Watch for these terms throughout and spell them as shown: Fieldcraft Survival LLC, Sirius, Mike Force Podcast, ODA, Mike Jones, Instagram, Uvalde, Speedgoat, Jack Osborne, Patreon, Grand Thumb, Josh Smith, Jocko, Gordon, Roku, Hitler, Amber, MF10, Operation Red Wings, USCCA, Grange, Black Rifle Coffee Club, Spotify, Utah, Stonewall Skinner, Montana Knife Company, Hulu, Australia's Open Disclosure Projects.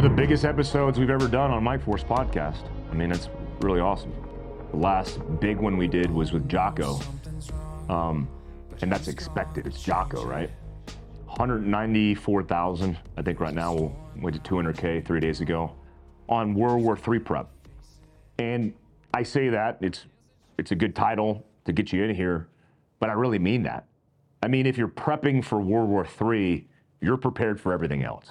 one of the biggest episodes we've ever done on Mike Force Podcast. I mean, it's really awesome. The last big one we did was with Jocko. And that's expected, it's Jocko, right? 194,000, I think right now, we'll went to 200K 3 days ago on World War III prep. And I say that, it's a good title to get you in here, but I really mean that. I mean, if you're prepping for World War III, you're prepared for everything else.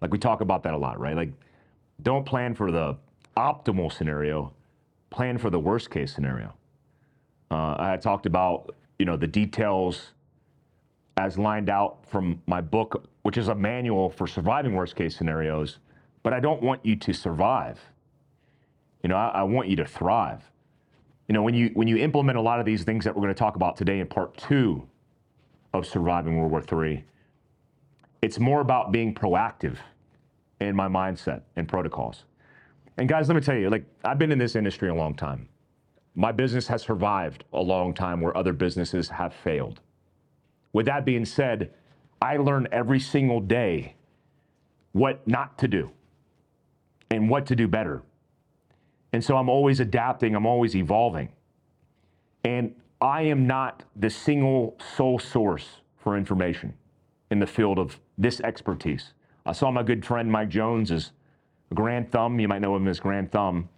Like we talk about that a lot, right? Like don't plan for the optimal scenario, plan for the worst case scenario. I talked about, you know, the details as lined out from my book, which is a manual for surviving worst case scenarios, but I don't want you to survive. You know, I want you to thrive. You know, when you implement a lot of these things that we're going to talk about today in part two of surviving World War III, it's more about being proactive in my mindset and protocols. And guys, let me tell you, like, I've been in this industry a long time. My business has survived a long time where other businesses have failed. With that being said, I learn every single day what not to do and what to do better. And so I'm always adapting, I'm always evolving. And I am not the single sole source for information in the field of this expertise. I saw my good friend Mike Jones, as Grand Thumb, you might know him as Grand Thumb,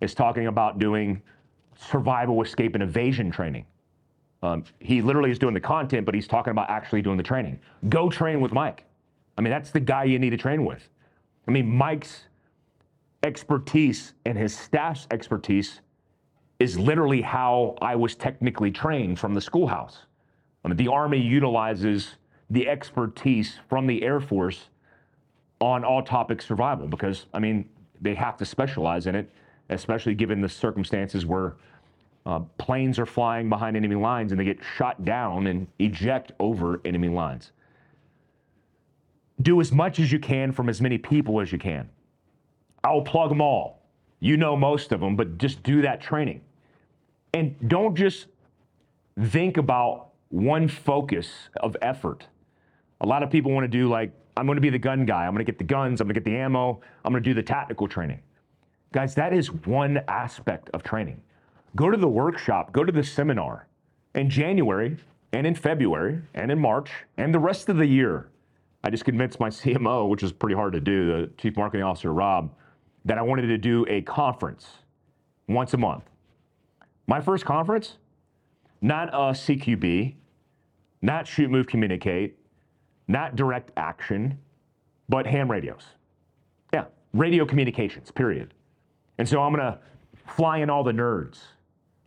is talking about doing survival, escape, and evasion training. He literally is doing the content, but he's talking about actually doing the training. Go train with Mike. I mean, that's the guy you need to train with. I mean, Mike's expertise and his staff's expertise is literally how I was technically trained from the schoolhouse. I mean, the Army utilizes the expertise from the Air Force on all topics survival because, I mean, they have to specialize in it, especially given the circumstances where planes are flying behind enemy lines and they get shot down and eject over enemy lines. Do as much as you can from as many people as you can. I'll plug them all. You know most of them, but just do that training. And don't just think about one focus of effort. A lot of people want to do like, I'm going to be the gun guy. I'm going to get the guns. I'm going to get the ammo. I'm going to do the tactical training. Guys, that is one aspect of training. Go to the workshop, go to the seminar in January and in February and in March and the rest of the year. I just convinced my CMO, which is pretty hard to do, the Chief Marketing Officer, Rob, that I wanted to do a conference once a month. My first conference, not a CQB, not shoot, move, communicate, not direct action, but ham radios. Yeah, radio communications, period. And so I'm gonna fly in all the nerds.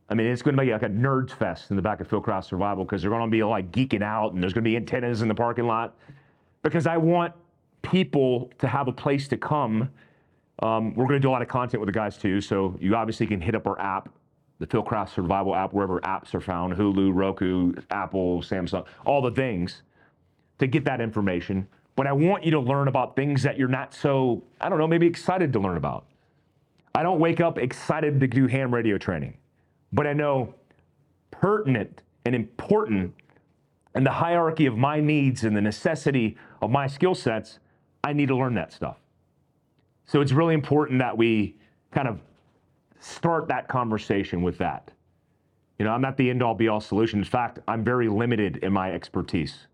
I mean, it's gonna be like a nerds fest in the back of Fieldcraft Survival because they're gonna be like geeking out and there's gonna be antennas in the parking lot because I want people to have a place to come. We're gonna do a lot of content with the guys too. So you obviously can hit up our app, the Fieldcraft Survival app, wherever apps are found, Hulu, Roku, Apple, Samsung, all the things to get that information. But I want you to learn about things that you're not so, I don't know, maybe excited to learn about. I don't wake up excited to do ham radio training, but I know pertinent and important in the hierarchy of my needs and the necessity of my skill sets, I need to learn that stuff. So it's really important that we kind of start that conversation with that. You know, I'm not the end-all be-all solution. In fact, I'm very limited in my expertise.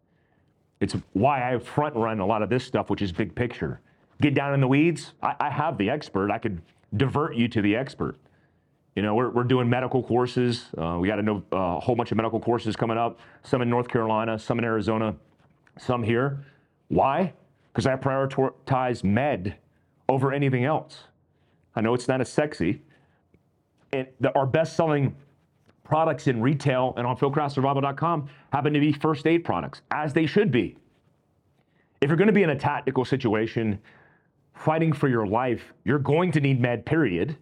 It's why I front run a lot of this stuff, which is big picture. Get down in the weeds. I have the expert. I could divert you to the expert. You know, we're doing medical courses. We got a whole bunch of medical courses coming up, some in North Carolina, some in Arizona, some here. Why? Because I prioritize med over anything else. I know it's not as sexy. And our best-selling products in retail and on fieldcraftsurvival.com happen to be first aid products, as they should be. If you're gonna be in a tactical situation, fighting for your life, you're going to need med, period.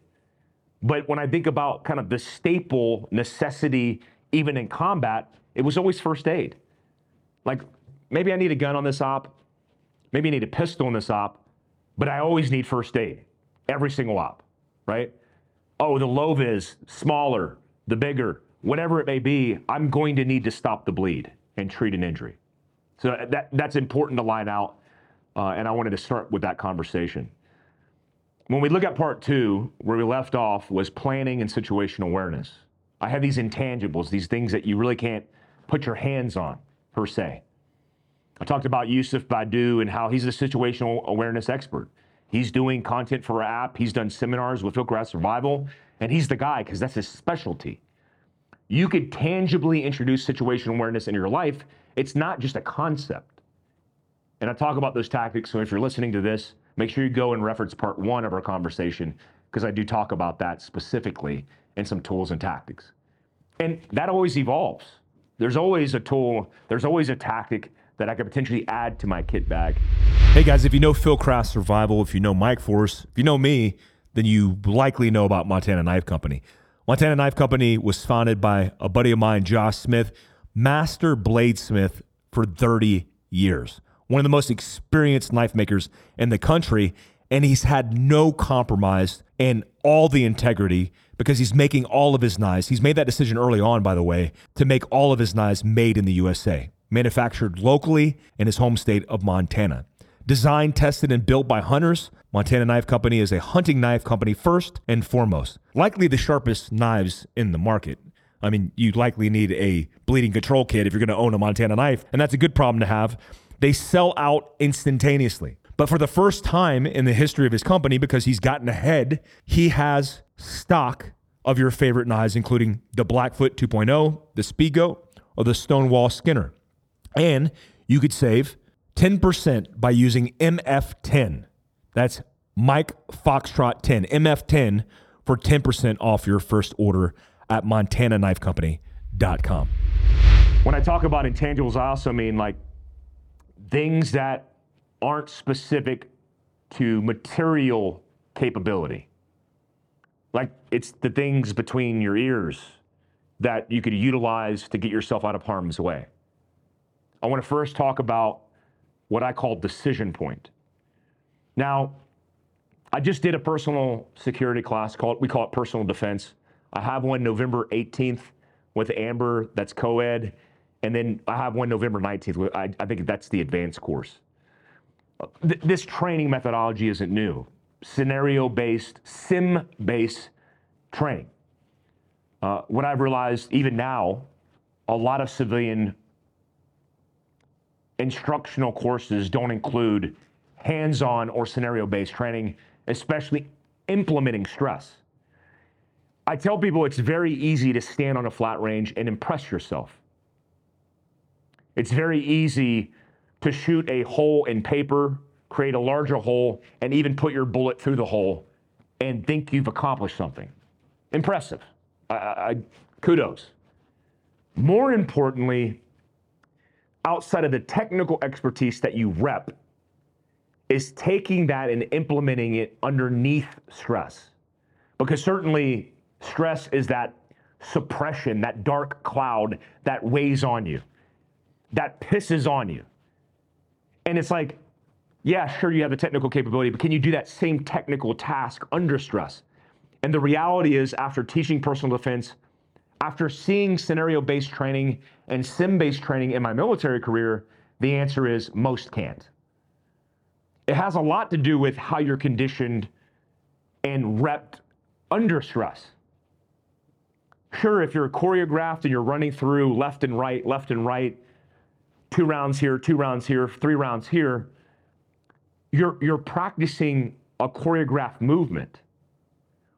But when I think about kind of the staple necessity, even in combat, it was always first aid. Like, maybe I need a gun on this op, maybe I need a pistol on this op, but I always need first aid, every single op, right? Oh, the low vis, smaller, the bigger, whatever it may be, I'm going to need to stop the bleed and treat an injury. So that's important to line out. And I wanted to start with that conversation. When we look at part two, where we left off was planning and situational awareness. I have these intangibles, these things that you really can't put your hands on, per se. I talked about Yusuf Badu and how he's a situational awareness expert. He's doing content for our app. He's done seminars with Fieldcraft Survival, and he's the guy because that's his specialty. You could tangibly introduce situational awareness into your life. It's not just a concept. And I talk about those tactics, so if you're listening to this, make sure you go and reference part one of our conversation because I do talk about that specifically and some tools and tactics. And that always evolves. There's always a tool, there's always a tactic that I could potentially add to my kit bag. Hey guys, if you know Fieldcraft Survival, if you know Mike Force, if you know me, then you likely know about Montana Knife Company. Montana Knife Company was founded by a buddy of mine, Josh Smith, master bladesmith for 30 years. One of the most experienced knife makers in the country, and he's had no compromise and all the integrity because he's making all of his knives. He's made that decision early on, by the way, to make all of his knives made in the USA, manufactured locally in his home state of Montana. Designed, tested, and built by hunters, Montana Knife Company is a hunting knife company first and foremost. Likely the sharpest knives in the market. I mean, you likely need a bleeding control kit if you're going to own a Montana knife, and that's a good problem to have. They sell out instantaneously. But for the first time in the history of his company, because he's gotten ahead, he has stock of your favorite knives, including the Blackfoot 2.0, the Speedgoat, or the Stonewall Skinner. And you could save 10% by using MF10. That's Mike Foxtrot 10, MF10 for 10% off your first order at montanaknifecompany.com. When I talk about intangibles, I also mean like things that aren't specific to material capability. Like it's the things between your ears that you could utilize to get yourself out of harm's way. I want to first talk about what I call decision point. Now, I just did a personal security class, we call it personal defense. I have one November 18th with Amber, that's co-ed. And then I have one November 19th. I think that's the advanced course. This training methodology isn't new. Scenario-based, sim-based training. What I've realized even now, a lot of civilian instructional courses don't include hands-on or scenario-based training, especially implementing stress. I tell people it's very easy to stand on a flat range and impress yourself. It's very easy to shoot a hole in paper, create a larger hole, and even put your bullet through the hole and think you've accomplished something. Impressive. Kudos. More importantly, outside of the technical expertise that you rep, is taking that and implementing it underneath stress. Because certainly stress is that suppression, that dark cloud that weighs on you, that pisses on you. And it's like, yeah, sure, you have the technical capability, but can you do that same technical task under stress? And the reality is, after teaching personal defense, after seeing scenario-based training and sim-based training in my military career, the answer is most can't. It has a lot to do with how you're conditioned and repped under stress. Sure, if you're choreographed and you're running through left and right, 2 rounds here, 2 rounds here, 3 rounds here, you're practicing a choreographed movement.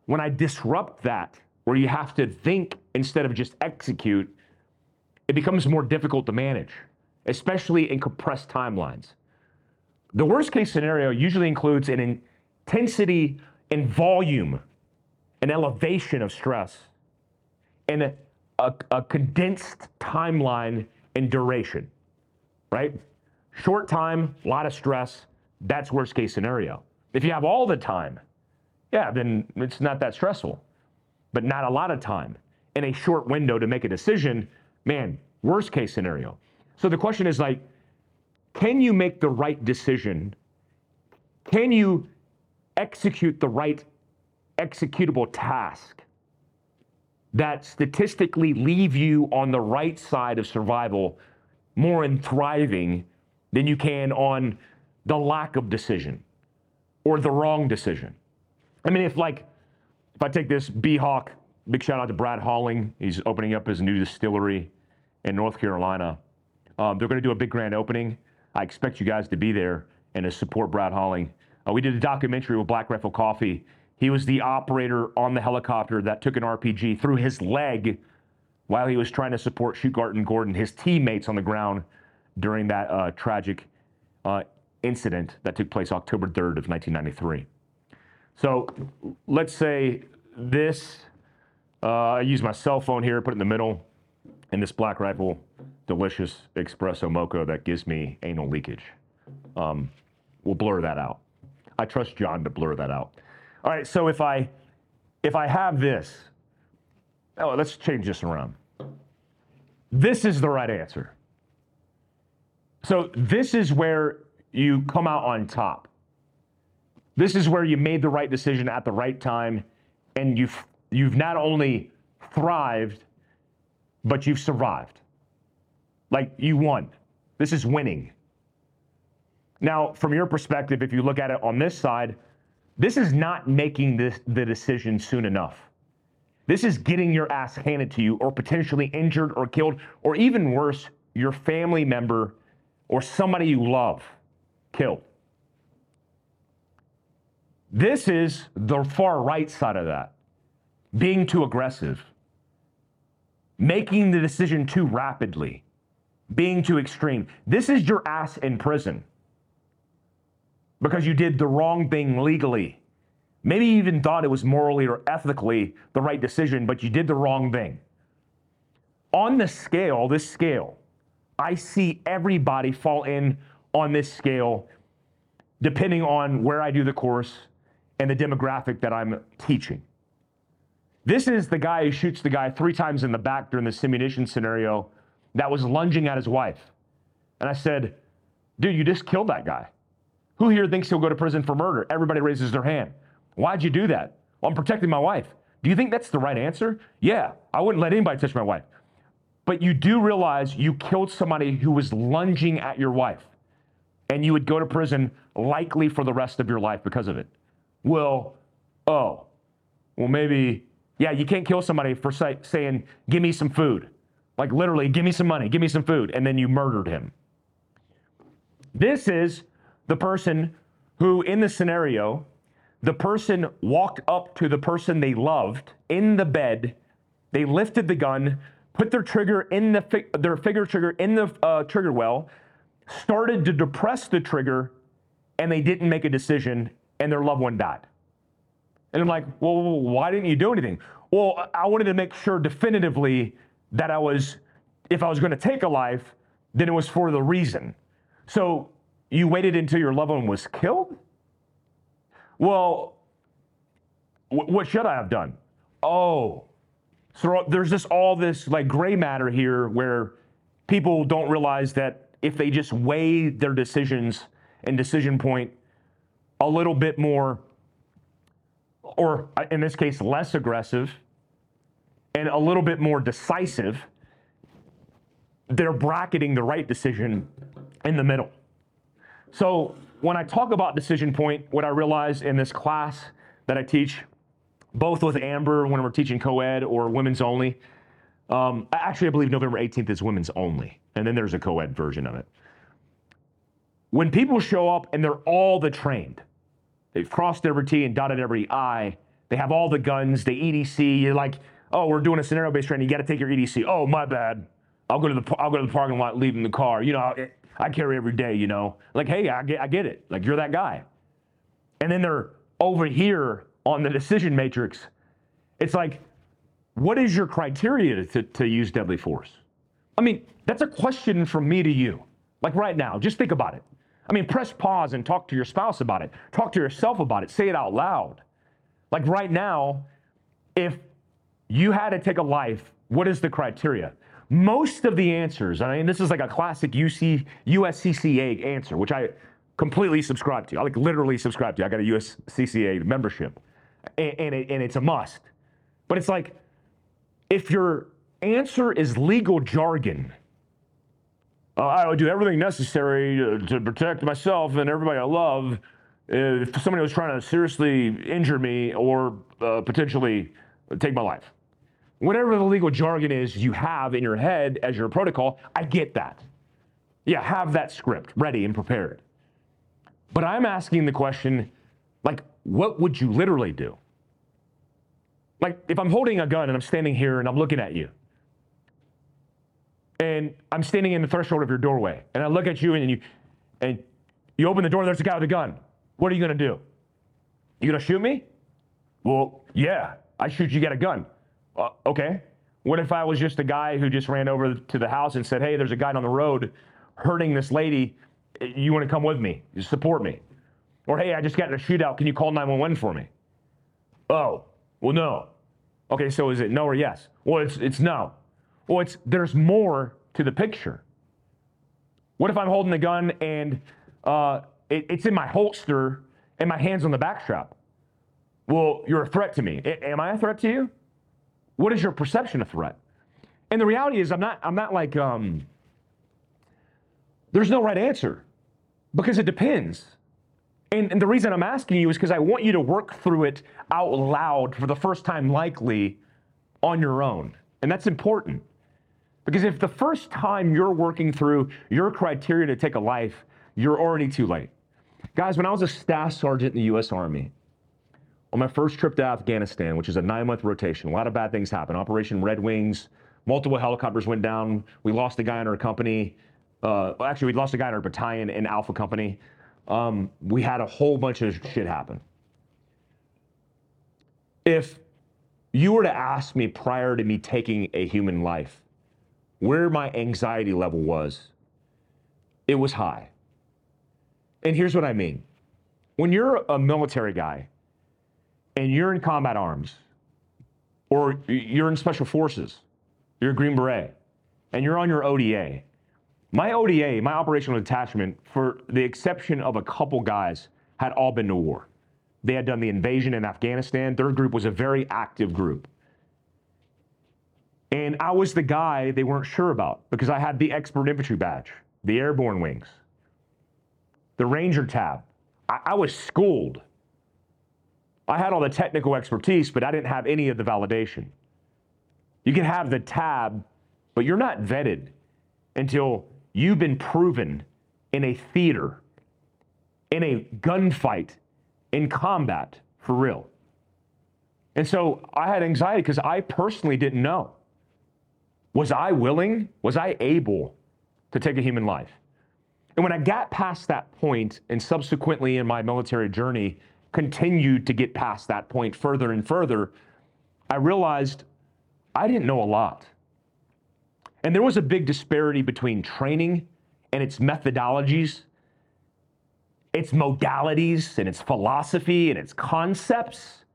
When I disrupt that, where you have to think instead of just execute, it becomes more difficult to manage, especially in compressed timelines. The worst case scenario usually includes an intensity and volume, an elevation of stress, and a condensed timeline and duration. Right? Short time, a lot of stress, that's worst case scenario. If you have all the time, yeah, then it's not that stressful, but not a lot of time in a short window to make a decision, man, worst case scenario. So the question is like, can you make the right decision? Can you execute the right executable task that statistically leave you on the right side of survival more in thriving than you can on the lack of decision or the wrong decision? I mean, if I take this B-Hawk, big shout out to Brad Holling. He's opening up his new distillery in North Carolina. They're going to do a big grand opening. I expect you guys to be there and to support Brad Holling. We did a documentary with Black Rifle Coffee. He was the operator on the helicopter that took an RPG through his leg while he was trying to support Shugart and Gordon, his teammates on the ground during that tragic incident that took place October 3rd of 1993. So let's say this, I use my cell phone here, put it in the middle, and this Black Rifle delicious espresso mocha that gives me anal leakage. We'll blur that out. I trust John to blur that out. All right, so if I have this, oh, let's change this around. This is the right answer. So this is where you come out on top. This is where you made the right decision at the right time, and you've not only thrived, but you've survived. Like, you won. This is winning. Now, from your perspective, if you look at it on this side, this is not making the decision soon enough. This is getting your ass handed to you, or potentially injured or killed, or even worse, your family member or somebody you love killed. This is the far right side of that. Being too aggressive. Making the decision too rapidly. Being too extreme. This is your ass in prison. Because you did the wrong thing legally. Maybe you even thought it was morally or ethically the right decision, but you did the wrong thing. On the scale, this scale, I see everybody fall in on this scale depending on where I do the course and the demographic that I'm teaching. This is the guy who shoots the guy 3 times in the back during the simulation scenario that was lunging at his wife. And I said, dude, you just killed that guy. Who here thinks he'll go to prison for murder? Everybody raises their hand. Why'd you do that? Well, I'm protecting my wife. Do you think that's the right answer? Yeah, I wouldn't let anybody touch my wife. But you do realize you killed somebody who was lunging at your wife, and you would go to prison likely for the rest of your life because of it. Well, maybe, yeah, you can't kill somebody for saying, give me some food. Like literally, give me some money, give me some food, and then you murdered him. This is the person who, in the scenario, the person walked up to the person they loved in the bed, they lifted the gun, put their trigger in their finger trigger in the trigger well, started to depress the trigger, and they didn't make a decision, and their loved one died. And I'm like, well, why didn't you do anything? Well, I wanted to make sure definitively that if I was going to take a life, then it was for the reason. So you waited until your loved one was killed? Well, what should I have done? Oh. So there's just all this like gray matter here where people don't realize that if they just weigh their decisions and decision point a little bit more, or in this case, less aggressive and a little bit more decisive, they're bracketing the right decision in the middle. So when I talk about decision point, what I realize in this class that I teach, both with Amber when we're teaching co-ed or women's only. Actually, I believe November 18th is women's only, and then there's a co-ed version of it. When people show up and they're all the trained, they've crossed every T and dotted every I, they have all the guns, they EDC, you're like, oh, we're doing a scenario-based training, you gotta take your EDC. Oh, my bad, I'll go to the parking lot, leave in the car. You know, I carry every day, you know. Like, hey, I get it, like you're that guy. And then they're over here on the decision matrix. It's like, what is your criteria to use deadly force? I mean, that's a question from me to you. Like right now, just think about it. I mean, press pause and talk to your spouse about it. Talk to yourself about it. Say it out loud. Like right now, if you had to take a life, what is the criteria? Most of the answers, I mean, this is like a classic USCCA answer, which I completely subscribe to. I like literally subscribe to. I got a USCCA membership. And it's a must. But it's like, if your answer is legal jargon, I would do everything necessary to protect myself and everybody I love, if somebody was trying to seriously injure me or potentially take my life. Whatever the legal jargon is you have in your head as your protocol, I get that. Yeah, have that script ready and prepared. But I'm asking the question, like, what would you literally do? Like, if I'm holding a gun and I'm standing here and I'm looking at you, and I'm standing in the threshold of your doorway, and I look at you and you open the door, there's a guy with a gun. What are you gonna do? You gonna shoot me? Well, yeah, I shoot you, you got a gun. Okay, what if I was just a guy who just ran over to the house and said, hey, there's a guy on the road hurting this lady, you wanna come with me, you support me? Or hey, I just got in a shootout, can you call 911 for me? Oh, well no. Okay, so is it no or yes? Well, it's no. Well, there's more to the picture. What if I'm holding a gun and it's in my holster and my hand's on the back strap? Well, you're a threat to me. Am I a threat to you? What is your perception of threat? And the reality is I'm not like, there's no right answer because it depends. And the reason I'm asking you is because I want you to work through it out loud for the first time, likely on your own. And that's important because if the first time you're working through your criteria to take a life, you're already too late. Guys, when I was a staff sergeant in the U.S. Army, on my first trip to Afghanistan, which is a 9-month rotation, a lot of bad things happened. Operation Red Wings, multiple helicopters went down. We lost a guy in our company. We lost a guy in our battalion in Alpha Company. We had a whole bunch of shit happen. If you were to ask me prior to me taking a human life, where my anxiety level was, it was high. And here's what I mean. When you're a military guy and you're in combat arms or you're in special forces, you're a Green Beret, and you're on your ODA. My ODA, my operational detachment, for the exception of a couple guys, had all been to war. They had done the invasion in Afghanistan. Their group was a very active group. And I was the guy they weren't sure about because I had the expert infantry badge, the airborne wings, the Ranger tab. I was schooled. I had all the technical expertise, but I didn't have any of the validation. You can have the tab, but you're not vetted until you've been proven in a theater, in a gunfight, in combat, for real. And so I had anxiety because I personally didn't know. Was I willing? Was I able to take a human life? And when I got past that point and subsequently in my military journey continued to get past that point further and further, I realized I didn't know a lot. And there was a big disparity between training and its methodologies, its modalities and its philosophy and its concepts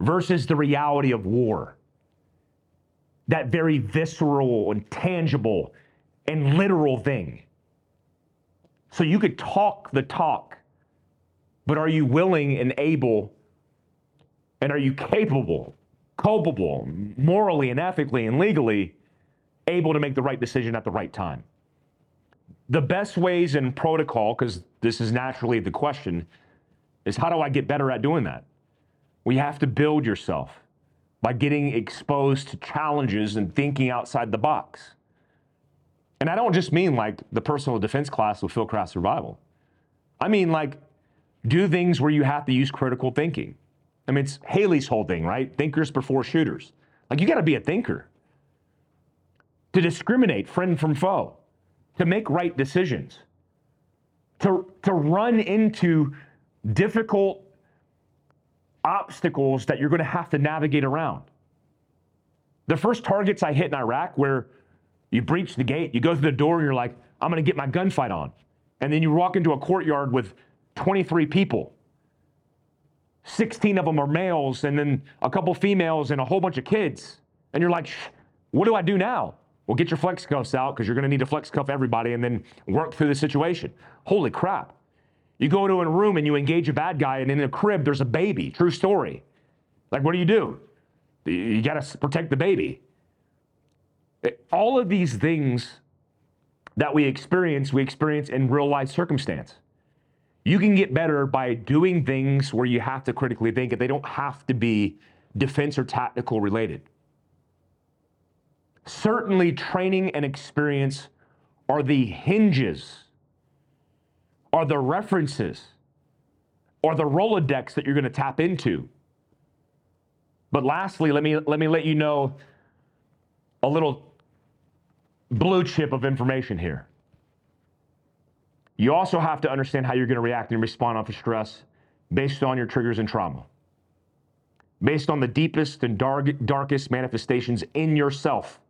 versus the reality of war. That very visceral and tangible and literal thing. So you could talk the talk, but are you willing and able, and are you capable, culpable, morally and ethically and legally able to make the right decision at the right time? The best ways in protocol, because this is naturally the question, is how do I get better at doing that? Well, you have to build yourself by getting exposed to challenges and thinking outside the box. And I don't just mean like the personal defense class with Fieldcraft Survival. I mean like do things where you have to use critical thinking. I mean, it's Haley's whole thing, right? Thinkers before shooters. Like you gotta be a thinker to discriminate friend from foe, to make right decisions, to run into difficult obstacles that you're gonna have to navigate around. The first targets I hit in Iraq where you breach the gate, you go through the door and you're like, I'm gonna get my gunfight on. And then you walk into a courtyard with 23 people. 16 of them are males and then a couple females and a whole bunch of kids. And you're like, what do I do now? Well, get your flex cuffs out because you're gonna need to flex cuff everybody and then work through the situation. Holy crap. You go into a room and you engage a bad guy and in a crib, there's a baby, true story. Like, what do? You gotta protect the baby. All of these things that we experience in real life circumstance. You can get better by doing things where you have to critically think, and they don't have to be defense or tactical related. Certainly, training and experience are the hinges, are the references, are the Rolodex that you're going to tap into. But lastly, let me let you know a little blue chip of information here. You also have to understand how you're going to react and respond after stress based on your triggers and trauma, based on the deepest and darkest manifestations in yourself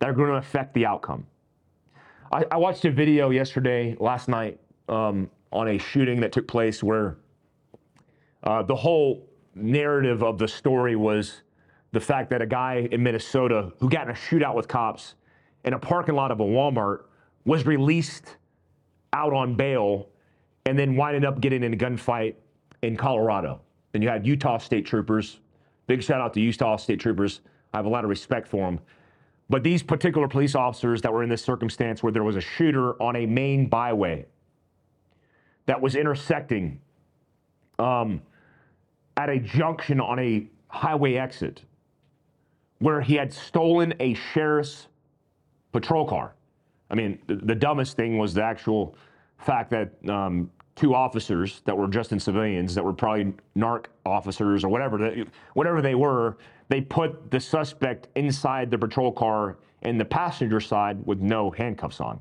that are going to affect the outcome. I watched a video last night, on a shooting that took place where the whole narrative of the story was the fact that a guy in Minnesota who got in a shootout with cops in a parking lot of a Walmart was released out on bail and then winded up getting in a gunfight in Colorado. And you had Utah State Troopers. Big shout out to Utah State Troopers. I have a lot of respect for them. But these particular police officers that were in this circumstance where there was a shooter on a main byway that was intersecting at a junction on a highway exit where he had stolen a sheriff's patrol car. I mean, the dumbest thing was the actual fact that two officers that were just in civilians that were probably narc officers or whatever they were, they put the suspect inside the patrol car in the passenger side with no handcuffs on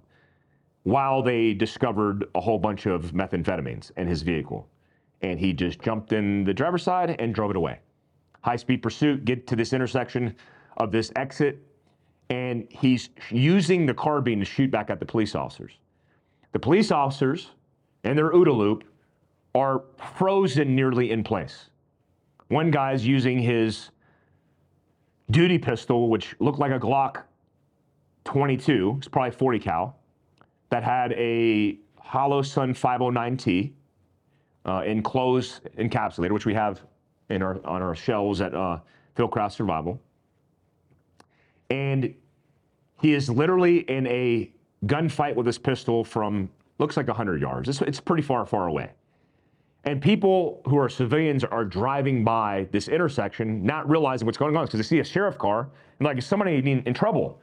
while they discovered a whole bunch of methamphetamines in his vehicle. And he just jumped in the driver's side and drove it away. High-speed pursuit, get to this intersection of this exit, and he's using the carbine to shoot back at the police officers. The police officers and their OODA loop are frozen nearly in place. One guy's using his duty pistol, which looked like a Glock 22, it's probably 40 cal, that had a Holosun 509T enclosed encapsulator, which we have in on our shelves at Fieldcraft Survival. And he is literally in a gunfight with his pistol from, looks like 100 yards. It's pretty far away. And people who are civilians are driving by this intersection, not realizing what's going on, because they see a sheriff car, and like, is somebody in trouble?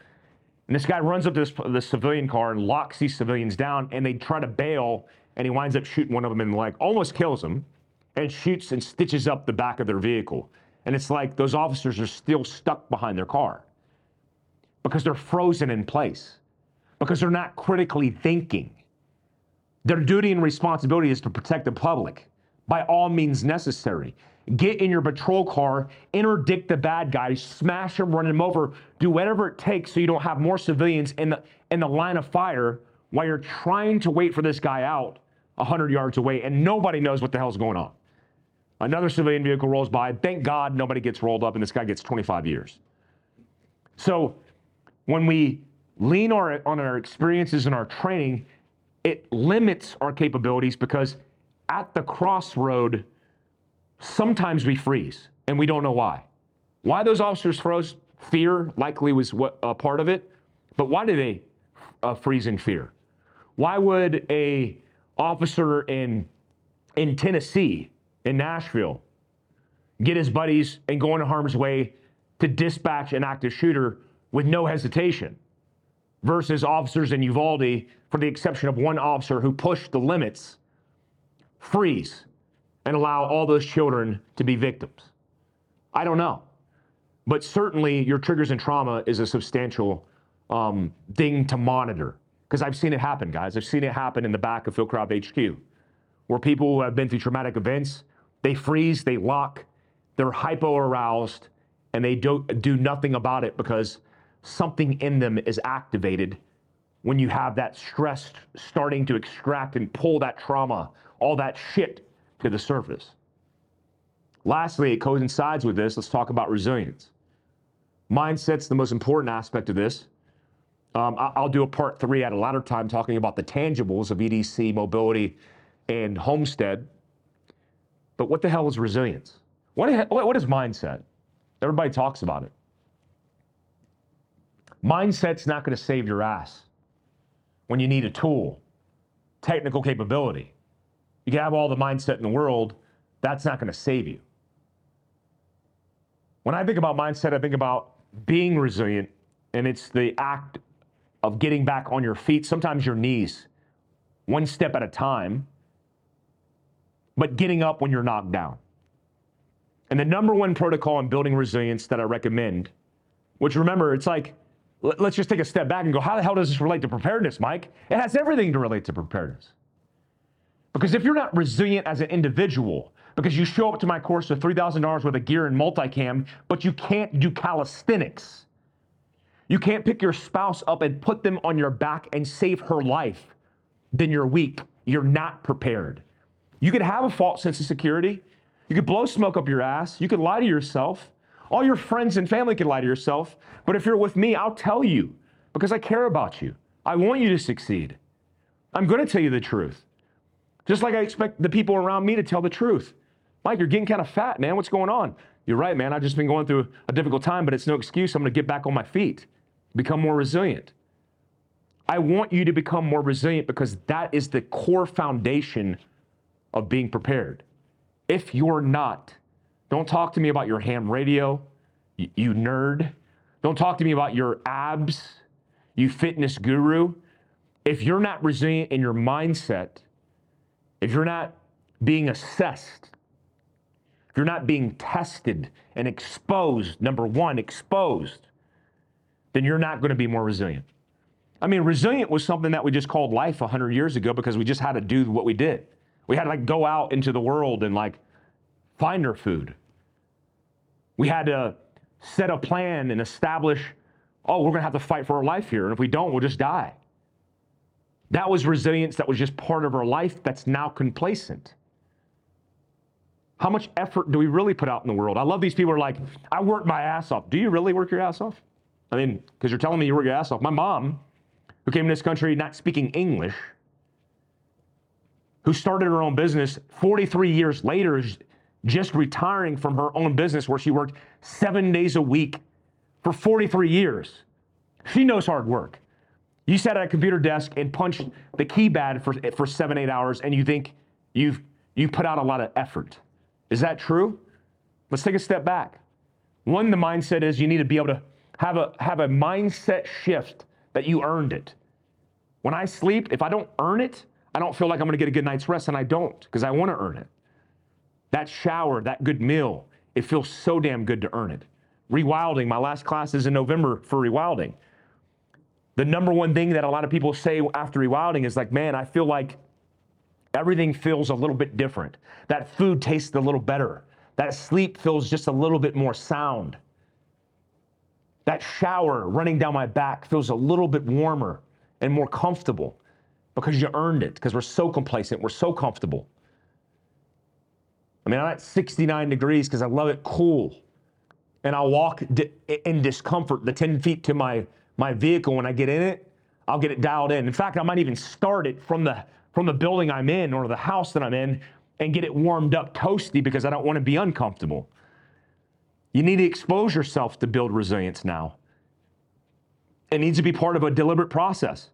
And this guy runs up to this civilian car and locks these civilians down, and they try to bail, and he winds up shooting one of them in the leg, almost kills him, and shoots and stitches up the back of their vehicle. And it's like those officers are still stuck behind their car because they're frozen in place, because they're not critically thinking. Their duty and responsibility is to protect the public by all means necessary. Get in your patrol car, interdict the bad guys, smash them, run them over, do whatever it takes so you don't have more civilians in the line of fire while you're trying to wait for this guy out 100 yards away and nobody knows what the hell's going on. Another civilian vehicle rolls by. Thank God nobody gets rolled up and this guy gets 25 years. So when we lean on our experiences and our training, it limits our capabilities because at the crossroad, sometimes we freeze and we don't know why. Why those officers froze? Fear likely was a part of it, but why did they freeze in fear? Why would a officer in Tennessee, in Nashville, get his buddies and go into harm's way to dispatch an active shooter with no hesitation versus officers in Uvalde, for the exception of one officer who pushed the limits, freeze and allow all those children to be victims? I don't know. But certainly your triggers and trauma is a substantial thing to monitor, because I've seen it happen, guys. I've seen it happen in the back of Fieldcraft HQ, where people who have been through traumatic events, they freeze, they lock, they're hypo-aroused, and they don't do nothing about it because something in them is activated when you have that stress starting to extract and pull that trauma, all that shit to the surface. Lastly, it coincides with this. Let's talk about resilience. Mindset's the most important aspect of this. I'll do a part 3 at a later time talking about the tangibles of EDC, mobility, and homestead. But what the hell is resilience? What is mindset? Everybody talks about it. Mindset's not going to save your ass when you need a tool, technical capability, You can have all the mindset in the world. That's not going to save you. When I think about mindset, I think about being resilient, and it's the act of getting back on your feet, sometimes your knees, one step at a time, but getting up when you're knocked down. And the number one protocol in building resilience that I recommend, which remember, it's like, let's just take a step back and go, how the hell does this relate to preparedness, Mike? It has everything to relate to preparedness. Because if you're not resilient as an individual, because you show up to my course with $3,000 worth of gear and multicam, but you can't do calisthenics. You can't pick your spouse up and put them on your back and save her life. Then you're weak. You're not prepared. You could have a false sense of security. You could blow smoke up your ass. You could lie to yourself. All your friends and family can lie to yourself. But if you're with me, I'll tell you because I care about you. I want you to succeed. I'm going to tell you the truth. Just like I expect the people around me to tell the truth. Mike, you're getting kind of fat, man. What's going on? You're right, man. I've just been going through a difficult time, but it's no excuse. I'm going to get back on my feet, become more resilient. I want you to become more resilient because that is the core foundation of being prepared. If you're not, don't talk to me about your ham radio, you nerd. Don't talk to me about your abs, you fitness guru. If you're not resilient in your mindset, if you're not being assessed, if you're not being tested and exposed, number one, exposed, then you're not going to be more resilient. I mean, resilient was something that we just called life 100 years ago because we just had to do what we did. We had to like go out into the world and like find our food. We had to set a plan and establish, oh, we're going to have to fight for our life here. And if we don't, we'll just die. That was resilience. That was just part of our life that's now complacent. How much effort do we really put out in the world? I love these people who are like, I work my ass off. Do you really work your ass off? I mean, because you're telling me you work your ass off. My mom, who came to this country not speaking English, who started her own business 43 years later, is just retiring from her own business where she worked 7 days a week for 43 years. She knows hard work. You sat at a computer desk and punched the keypad for 7-8 hours and you think you've put out a lot of effort. Is that true? Let's take a step back. One, the mindset is you need to be able to have a mindset shift that you earned it. When I sleep, if I don't earn it, I don't feel like I'm gonna get a good night's rest, and I don't, because I wanna earn it. That shower, that good meal, it feels so damn good to earn it. Rewilding, my last class is in November for rewilding. The number one thing that a lot of people say after rewilding is like, man, I feel like everything feels a little bit different. That food tastes a little better. That sleep feels just a little bit more sound. That shower running down my back feels a little bit warmer and more comfortable because you earned it, because we're so complacent, we're so comfortable. I mean, I'm at 69 degrees because I love it cool. And I'll walk in discomfort the 10 feet to my vehicle. When I get in it, I'll get it dialed in. In fact, I might even start it from the building I'm in or the house that I'm in and get it warmed up toasty because I don't want to be uncomfortable. You need to expose yourself to build resilience now. It needs to be part of a deliberate process.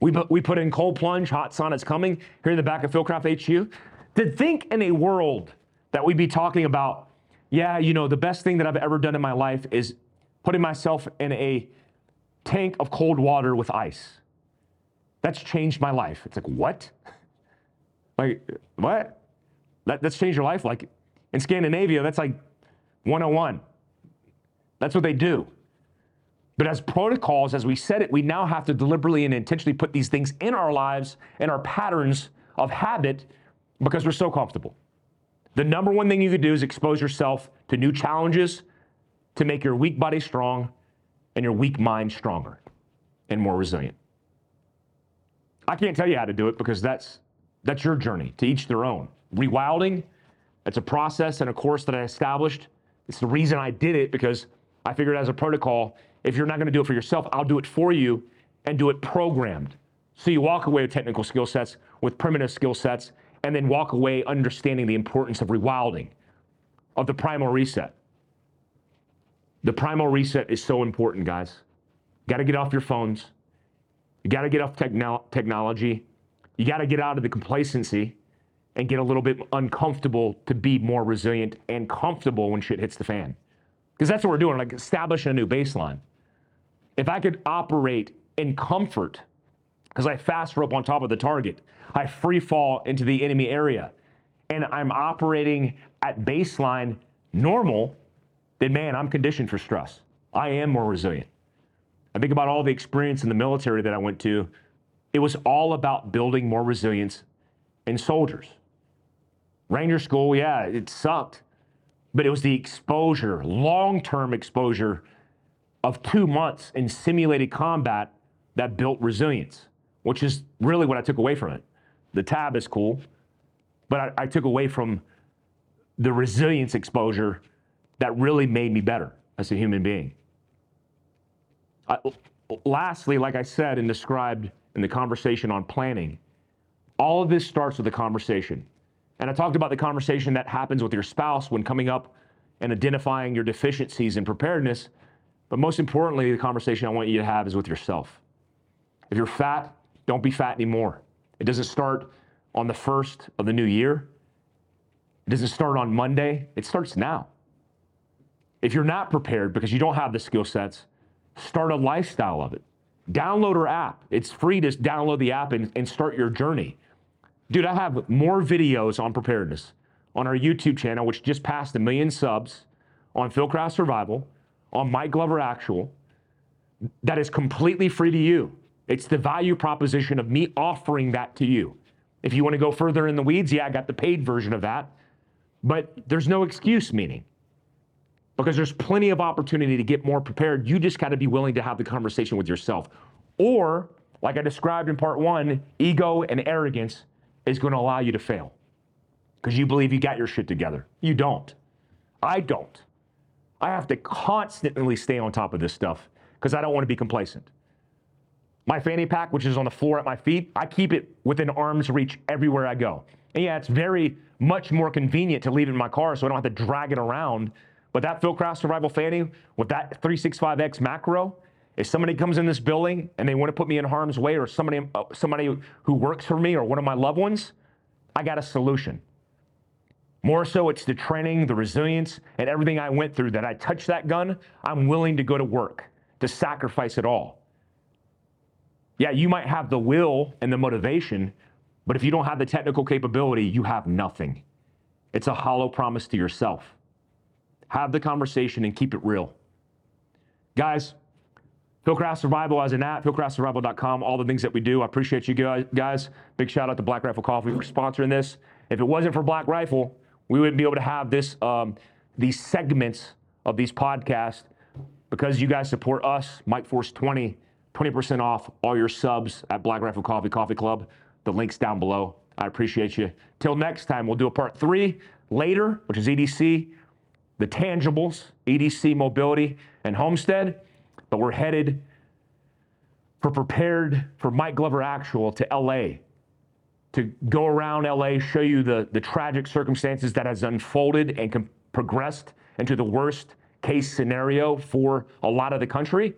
We put in cold plunge, hot sauna's coming here in the back of Fieldcraft HU. To think in a world that we'd be talking about, yeah, you know, the best thing that I've ever done in my life is putting myself in a tank of cold water with ice. That's changed my life. It's like, what? Like, what? That's changed your life? Like, in Scandinavia, that's like 101. That's what they do. But as protocols, as we said it, we now have to deliberately and intentionally put these things in our lives and our patterns of habit because we're so comfortable. The number one thing you could do is expose yourself to new challenges to make your weak body strong and your weak mind stronger and more resilient. I can't tell you how to do it because that's your journey, to each their own. Rewilding, it's a process and a course that I established. It's the reason I did it because I figured as a protocol, if you're not gonna do it for yourself, I'll do it for you and do it programmed. So you walk away with technical skill sets, with primitive skill sets, and then walk away understanding the importance of rewilding, of the primal reset. The primal reset is so important, guys. You gotta get off your phones. You gotta get off technology. You gotta get out of the complacency. and get a little bit uncomfortable to be more resilient and comfortable when shit hits the fan. Because that's what we're doing, like establishing a new baseline. If I could operate in comfort, because I fast rope on top of the target, I free fall into the enemy area, and I'm operating at baseline normal, then man, I'm conditioned for stress. I am more resilient. I think about all the experience in the military that I went to. It was all about building more resilience in soldiers. Ranger school, yeah, it sucked, but it was the exposure, long-term exposure of 2 months in simulated combat that built resilience, which is really what I took away from it. The tab is cool, but I took away from the resilience exposure that really made me better as a human being. Lastly, like I said and described in the conversation on planning, all of this starts with a conversation. And I talked about the conversation that happens with your spouse when coming up and identifying your deficiencies in preparedness. But most importantly, the conversation I want you to have is with yourself. If you're fat, don't be fat anymore. It doesn't start on the first of the new year. It doesn't start on Monday. It starts now. If you're not prepared because you don't have the skill sets, start a lifestyle of it. Download our app. It's free to download the app and start your journey. Dude, I have more videos on preparedness on our YouTube channel, which just passed 1 million subs, on Fieldcraft Survival, on Mike Glover Actual, that is completely free to you. It's the value proposition of me offering that to you. If you want to go further in the weeds, yeah, I got the paid version of that, but there's no excuse, meaning, because there's plenty of opportunity to get more prepared. You just got to be willing to have the conversation with yourself. Or, like I described in part 1, ego and arrogance is going to allow you to fail because you believe you got your shit together. You don't. I don't. I have to constantly stay on top of this stuff because I don't want to be complacent. My fanny pack, which is on the floor at my feet, I keep it within arm's reach everywhere I go. And yeah, it's very much more convenient to leave it in my car so I don't have to drag it around. But that Fieldcraft Survival fanny with that 365X macro, if somebody comes in this building and they want to put me in harm's way, or somebody who works for me or one of my loved ones, I got a solution. More so, it's the training, the resilience, and everything I went through that I touched that gun, I'm willing to go to work, to sacrifice it all. Yeah, you might have the will and the motivation, but if you don't have the technical capability, you have nothing. It's a hollow promise to yourself. Have the conversation and keep it real. Guys, Fieldcraft Survival as an app, fieldcraftsurvival.com, all the things that we do. I appreciate you guys. Big shout out to Black Rifle Coffee for sponsoring this. If it wasn't for Black Rifle, we wouldn't be able to have this, these segments of these podcasts, because you guys support us. Mike Force 20% off all your subs at Black Rifle Coffee Club. The link's down below. I appreciate you. Till next time, we'll do a part 3 later, which is EDC, the tangibles, EDC, mobility, and homestead. But we're headed for Prepared for Mike Glover Actual to LA, to go around LA, show you the tragic circumstances that has unfolded and progressed into the worst case scenario for a lot of the country.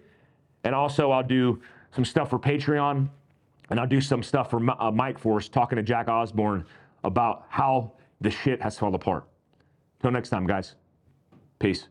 And also I'll do some stuff for Patreon, and I'll do some stuff for Mike Force, talking to Jack Osborne about how the shit has fallen apart. Till next time, guys. Peace.